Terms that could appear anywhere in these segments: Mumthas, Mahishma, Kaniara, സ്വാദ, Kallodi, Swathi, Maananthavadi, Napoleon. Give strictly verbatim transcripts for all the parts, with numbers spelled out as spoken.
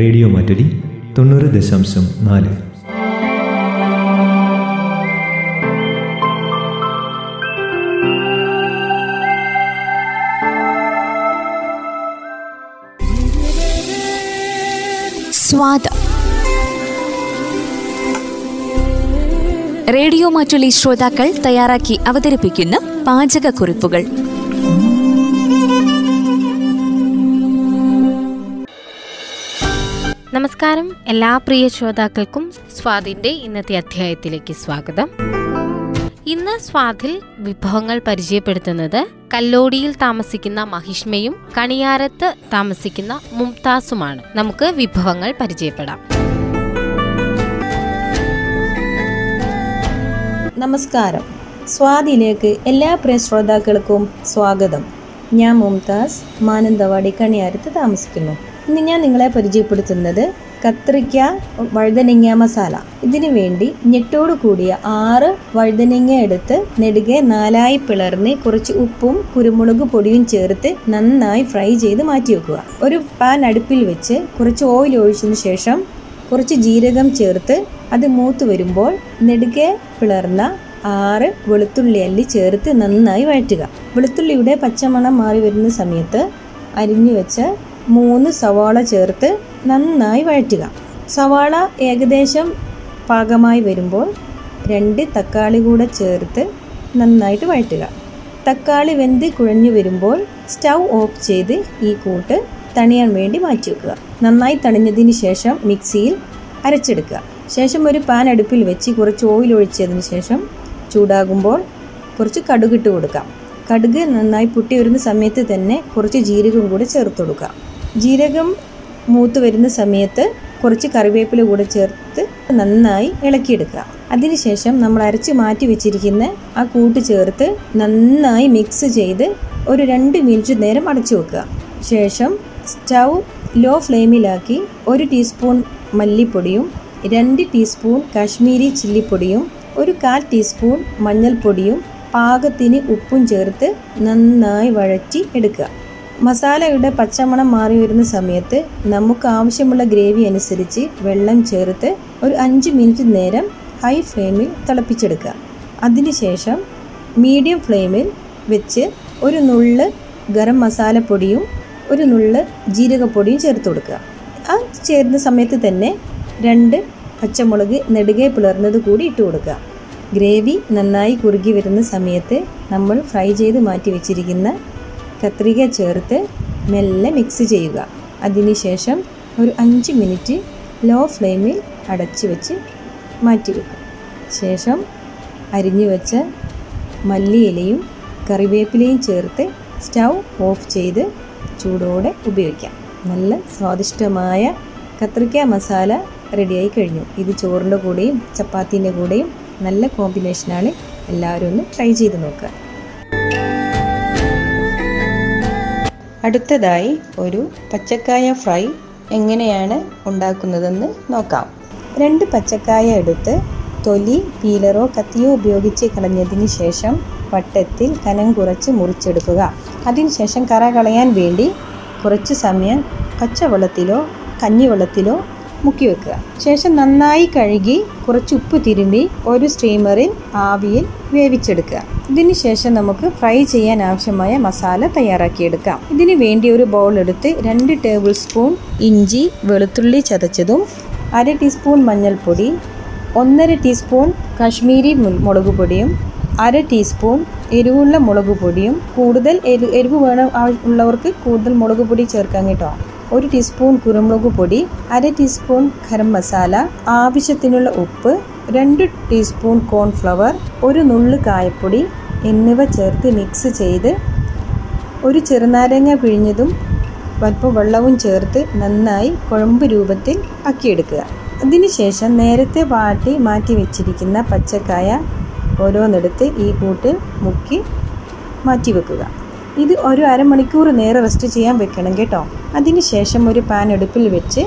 Radio മാറ്റൊലി തൊണ്ണൂറ് ദശാംശം നാല്. സ്വാദ റേഡിയോ മാറ്റുള്ള ശ്രോതാക്കൾ തയ്യാറാക്കി അവതരിപ്പിക്കുന്ന പാചകക്കുറിപ്പുകൾ. നമസ്കാരം, എല്ലാ പ്രിയ ശ്രോതാക്കൾക്കും സ്വാദിന്റെ ഇന്നത്തെ അധ്യായത്തിലേക്ക് സ്വാഗതം. ഇന്ന് സ്വാതിൽ വിഭവങ്ങൾ പരിചയപ്പെടുത്തുന്നത് കല്ലോടിയിൽ താമസിക്കുന്ന മഹിഷ്മയും കണിയാരത്ത് താമസിക്കുന്ന മുംതാസുമാണ്. നമുക്ക് വിഭവങ്ങൾ പരിചയപ്പെടാം. നമസ്കാരം, സ്വാതിയിലേക്ക് എല്ലാ പ്രിയ ശ്രോതാക്കൾക്കും സ്വാഗതം. ഞാൻ മുംതാസ്, മാനന്തവാടി കണിയാരത്ത് താമസിക്കുന്നു. ഇന്ന് ഞാൻ നിങ്ങളെ പരിചയപ്പെടുത്തുന്നത് കത്രിക്ക വഴുതനങ്ങ മസാല. ഇതിനു വേണ്ടി ഞെട്ടോടു കൂടിയ ആറ് വഴുതനങ്ങ എടുത്ത് നെടുകെ നാലായി പിളർന്ന് കുറച്ച് ഉപ്പും കുരുമുളക് പൊടിയും ചേർത്ത് നന്നായി ഫ്രൈ ചെയ്ത് മാറ്റി വെക്കുക. ഒരു പാൻ അടുപ്പിൽ വെച്ച് കുറച്ച് ഓയിൽ ഒഴിച്ചതിന് ശേഷം കുറച്ച് ജീരകം ചേർത്ത് അത് മൂത്ത് വരുമ്പോൾ നെടുകെ പിളർന്ന ആറ് വെളുത്തുള്ളി അല്ലി ചേർത്ത് നന്നായി വഴറ്റുക. വെളുത്തുള്ളിയുടെ പച്ചമണം മാറി വരുന്ന സമയത്ത് അരിഞ്ഞു വെച്ച മൂന്ന് സവാള ചേർത്ത് നന്നായി വഴറ്റുക. സവാള ഏകദേശം പാകമായി വരുമ്പോൾ രണ്ട് തക്കാളി കൂടെ ചേർത്ത് നന്നായിട്ട് വഴറ്റുക. തക്കാളി വെന്ത് കുഴഞ്ഞു വരുമ്പോൾ സ്റ്റൗ ഓഫ് ചെയ്ത് ഈ കൂട്ട് തണിയാൻ വേണ്ടി മാറ്റി വെക്കുക. നന്നായി തണിഞ്ഞതിന് ശേഷം മിക്സിയിൽ അരച്ചെടുക്കുക. ശേഷം ഒരു പാൻ അടുപ്പിൽ വെച്ച് കുറച്ച് ഓയിൽ ഒഴിച്ചതിന് ശേഷം ചൂടാകുമ്പോൾ കുറച്ച് കടുകിട്ട് കൊടുക്കാം. കടുക് നന്നായി പൊട്ടി വരുന്ന സമയത്ത് തന്നെ കുറച്ച് ജീരകം കൂടെ ചേർത്ത് കൊടുക്കുക. ജീരകം മൂത്ത് വരുന്ന സമയത്ത് കുറച്ച് കറിവേപ്പില കൂടെ ചേർത്ത് നന്നായി ഇളക്കിയെടുക്കുക. അതിനുശേഷം നമ്മൾ അരച്ച് മാറ്റി വെച്ചിരിക്കുന്ന ആ കൂട്ട് ചേർത്ത് നന്നായി മിക്സ് ചെയ്ത് ഒരു രണ്ട് മിനിറ്റ് നേരം അടച്ചു വെക്കുക. ശേഷം സ്റ്റൗ ലോ ഫ്ലെയിമിലാക്കി ഒരു ടീസ്പൂൺ മല്ലിപ്പൊടിയും രണ്ട് ടീസ്പൂൺ കാശ്മീരി ചില്ലിപ്പൊടിയും ഒരു കാൽ ടീസ്പൂൺ മഞ്ഞൾപ്പൊടിയും പാകത്തിന് ഉപ്പും ചേർത്ത് നന്നായി വഴറ്റി എടുക്കുക. മസാലയുടെ പച്ചമണം മാറി വരുന്ന സമയത്ത് നമുക്ക് ആവശ്യമുള്ള ഗ്രേവി അനുസരിച്ച് വെള്ളം ചേർത്ത് ഒരു അഞ്ച് മിനിറ്റ് നേരം ഹൈ ഫ്ലെയിമിൽ തിളപ്പിച്ചെടുക്കുക. അതിനുശേഷം മീഡിയം ഫ്ലെയിമിൽ വെച്ച് ഒരു നുള്ള് ഗരം മസാലപ്പൊടിയും ഒരു നുള്ള് ജീരകപ്പൊടിയും ചേർത്ത് കൊടുക്കുക. ആ ചേർന്ന സമയത്ത് തന്നെ രണ്ട് പച്ചമുളക് നെടുകെ പിളർന്നത് കൂടി ഇട്ട് കൊടുക്കുക. ഗ്രേവി നന്നായി കുറുകി വരുന്ന സമയത്ത് നമ്മൾ ഫ്രൈ ചെയ്ത് മാറ്റി വെച്ചിരിക്കുന്ന കത്രിക ചേർത്ത് മെല്ലെ മിക്സ് ചെയ്യുക. അതിനുശേഷം ഒരു അഞ്ച് മിനിറ്റ് ലോ ഫ്ലെയിമിൽ അടച്ചു വെച്ച് മാറ്റി വെക്കുക. ശേഷം അരിഞ്ഞു വെച്ച മല്ലിയിലയും കറിവേപ്പിലയും ചേർത്ത് സ്റ്റൗ ഓഫ് ചെയ്ത് ചൂടോടെ ഉപയോഗിക്കാം. നല്ല സ്വാദിഷ്ടമായ കത്രിക്ക മസാല റെഡിയായി കഴിഞ്ഞു. ഇത് ചോറിൻ്റെ കൂടെയും ചപ്പാത്തിൻ്റെ കൂടെയും നല്ല കോമ്പിനേഷനാണ്. എല്ലാവരും ഒന്ന് ട്രൈ ചെയ്ത് നോക്കുക. അടുത്തതായി ഒരു പച്ചക്കായ ഫ്രൈ എങ്ങനെയാണ് ഉണ്ടാക്കുന്നതെന്ന് നോക്കാം. രണ്ട് പച്ചക്കായ എടുത്ത് തൊലി പീലറോ കത്തിയോ ഉപയോഗിച്ച് കളഞ്ഞതിന് ശേഷം വട്ടത്തിൽ കനം കുറച്ച് മുറിച്ചെടുക്കുക. അതിനുശേഷം കറ കളയാൻ വേണ്ടി കുറച്ച് സമയം പച്ചവെള്ളത്തിലോ കഞ്ഞിവെള്ളത്തിലോ മുക്കി വെക്കുക. ശേഷം നന്നായി കഴുകി കുറച്ച് ഉപ്പ് തിരുമ്പി ഒരു സ്റ്റീമറിൽ ആവിയിൽ വേവിച്ചെടുക്കുക. ഇതിന് ശേഷം നമുക്ക് ഫ്രൈ ചെയ്യാൻ ആവശ്യമായ മസാല തയ്യാറാക്കിയെടുക്കാം. ഇതിനു വേണ്ടി ഒരു ബൗൾ എടുത്ത് രണ്ട് ടേബിൾ സ്പൂൺ ഇഞ്ചി വെളുത്തുള്ളി ചതച്ചതും അര ടീസ്പൂൺ മഞ്ഞൾപ്പൊടി, ഒന്നര ടീസ്പൂൺ കാശ്മീരി മുളക് പൊടിയും അര ടീസ്പൂൺ എരിവുള്ള മുളക് പൊടിയും, കൂടുതൽ എരി എരിവ് വേണം ഉള്ളവർക്ക് കൂടുതൽ മുളക് പൊടി ചേർക്കാം കേട്ടോ, ഒരു ടീസ്പൂൺ കുരുമുളക് പൊടി, അര ടീസ്പൂൺ ഗരം മസാല, ആവശ്യത്തിനുള്ള ഉപ്പ്, രണ്ട് ടീസ്പൂൺ കോൺഫ്ലവർ, ഒരു നുള്ള് കായപ്പൊടി എന്നിവ ചേർത്ത് മിക്സ് ചെയ്ത് ഒരു ചെറുനാരങ്ങ പിഴിഞ്ഞതും അല്പം വെള്ളവും ചേർത്ത് നന്നായി കുഴമ്പ് രൂപത്തിൽ ആക്കിയെടുക്കുക. അതിനുശേഷം നേരത്തെ വാട്ടി മാറ്റി വെച്ചിരിക്കുന്ന പച്ചക്കായ ഓരോന്നെടുത്ത് ഈ കൂട്ടിൽ മുക്കി മാറ്റി വെക്കുക. ഇത് ഒരു അരമണിക്കൂർ നേരം റെസ്റ്റ് ചെയ്യാൻ വെക്കണം കേട്ടോ. അതിനുശേഷം ഒരു പാൻ അടുപ്പിൽ വെച്ച്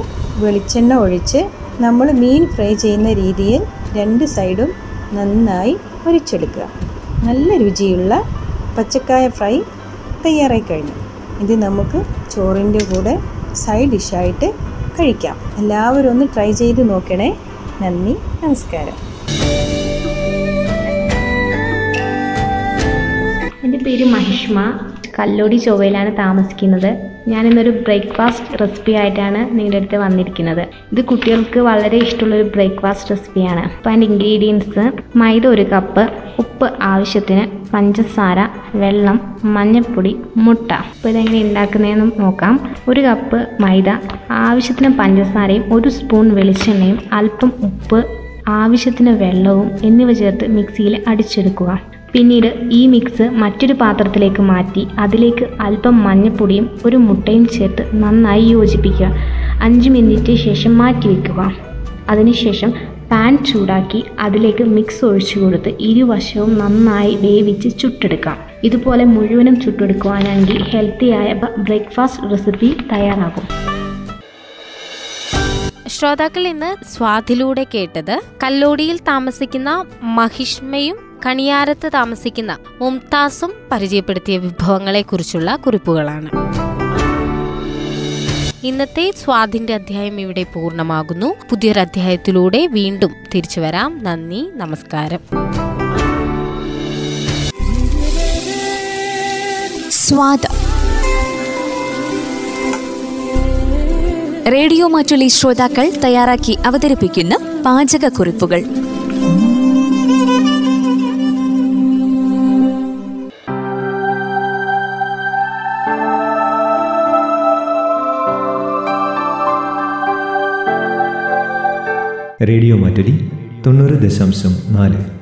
വെളിച്ചെണ്ണ ഒഴിച്ച് നമ്മൾ മീൻ ഫ്രൈ ചെയ്യുന്ന രീതിയിൽ രണ്ട് സൈഡും നന്നായി പൊരിച്ചെടുക്കുക. നല്ല രുചിയുള്ള പച്ചക്കായ ഫ്രൈ തയ്യാറായി കഴിഞ്ഞു. ഇത് നമുക്ക് ചോറിൻ്റെ കൂടെ സൈഡ് ഡിഷായിട്ട് കഴിക്കാം. എല്ലാവരും ഒന്ന് ട്രൈ ചെയ്ത് നോക്കണേ. നന്ദി, നമസ്കാരം. എൻ്റെ പേര് മഹിഷ്മ. കല്ലോടി ചൊവ്വയിലാണ് താമസിക്കുന്നത്. ഞാനിന്നൊരു ബ്രേക്ക്ഫാസ്റ്റ് റെസിപ്പി ആയിട്ടാണ് നിങ്ങളുടെ അടുത്ത് വന്നിരിക്കുന്നത്. ഇത് കുട്ടികൾക്ക് വളരെ ഇഷ്ടമുള്ളൊരു ബ്രേക്ക്ഫാസ്റ്റ് റെസിപ്പിയാണ്. അപ്പോൾ അതിൻ്റെ ഇൻഗ്രീഡിയൻസ്: മൈദ ഒരു കപ്പ്, ഉപ്പ് ആവശ്യത്തിന്, പഞ്ചസാര, വെള്ളം, മഞ്ഞൾപ്പൊടി, മുട്ട. അപ്പോൾ ഇതെങ്ങനെ ഉണ്ടാക്കുന്നതെന്ന് നോക്കാം. ഒരു കപ്പ് മൈദ, ആവശ്യത്തിന് പഞ്ചസാരയും ഒരു സ്പൂൺ വെളിച്ചെണ്ണയും അല്പം ഉപ്പ് ആവശ്യത്തിന് വെള്ളവും എന്നിവ ചേർത്ത് മിക്സിയിൽ അടിച്ചെടുക്കുക. പിന്നീട് ഈ മിക്സ് മറ്റൊരു പാത്രത്തിലേക്ക് മാറ്റി അതിലേക്ക് അല്പം മഞ്ഞൾപ്പൊടിയും ഒരു മുട്ടയും ചേർത്ത് നന്നായി യോജിപ്പിക്കുക. അഞ്ച് മിനിറ്റ് ശേഷം മാറ്റി വയ്ക്കുക. അതിനുശേഷം പാൻ ചൂടാക്കി അതിലേക്ക് മിക്സ് ഒഴിച്ചു കൊടുത്ത് ഇരുവശവും നന്നായി വേവിച്ച് ചുട്ടെടുക്കാം. ഇതുപോലെ മുഴുവനും ചുട്ടെടുക്കുവാനാണെങ്കിൽ ഹെൽത്തിയായ ബ്രേക്ക്ഫാസ്റ്റ് റെസിപ്പി തയ്യാറാകും. ശ്രോതാക്കൾ, ഇന്ന് സ്വാതിയിലൂടെ കേട്ടത് കല്ലോടിയിൽ താമസിക്കുന്ന മഹിഷ്മയും കണിയാരത്ത് താമസിക്കുന്ന മുംതാസും പരിചയപ്പെടുത്തിയ വിഭവങ്ങളെക്കുറിച്ചുള്ള കുറിപ്പുകളാണ്. ഇന്നത്തെ സ്വാതിന്റെ അധ്യായം ഇവിടെ പൂർണ്ണമാകുന്നു. പുതിയൊരധ്യായത്തിലൂടെ വീണ്ടും തിരിച്ചു വരാം. നന്ദി, നമസ്കാരം. സ്വാദ് റേഡിയോ മാറ്റുള്ള ശ്രോതാക്കൾ തയ്യാറാക്കി അവതരിപ്പിക്കുന്ന പാചക കുറിപ്പുകൾ. റേഡിയോ മാറ്റുലി തൊണ്ണൂറ് ദശാംശം നാല്.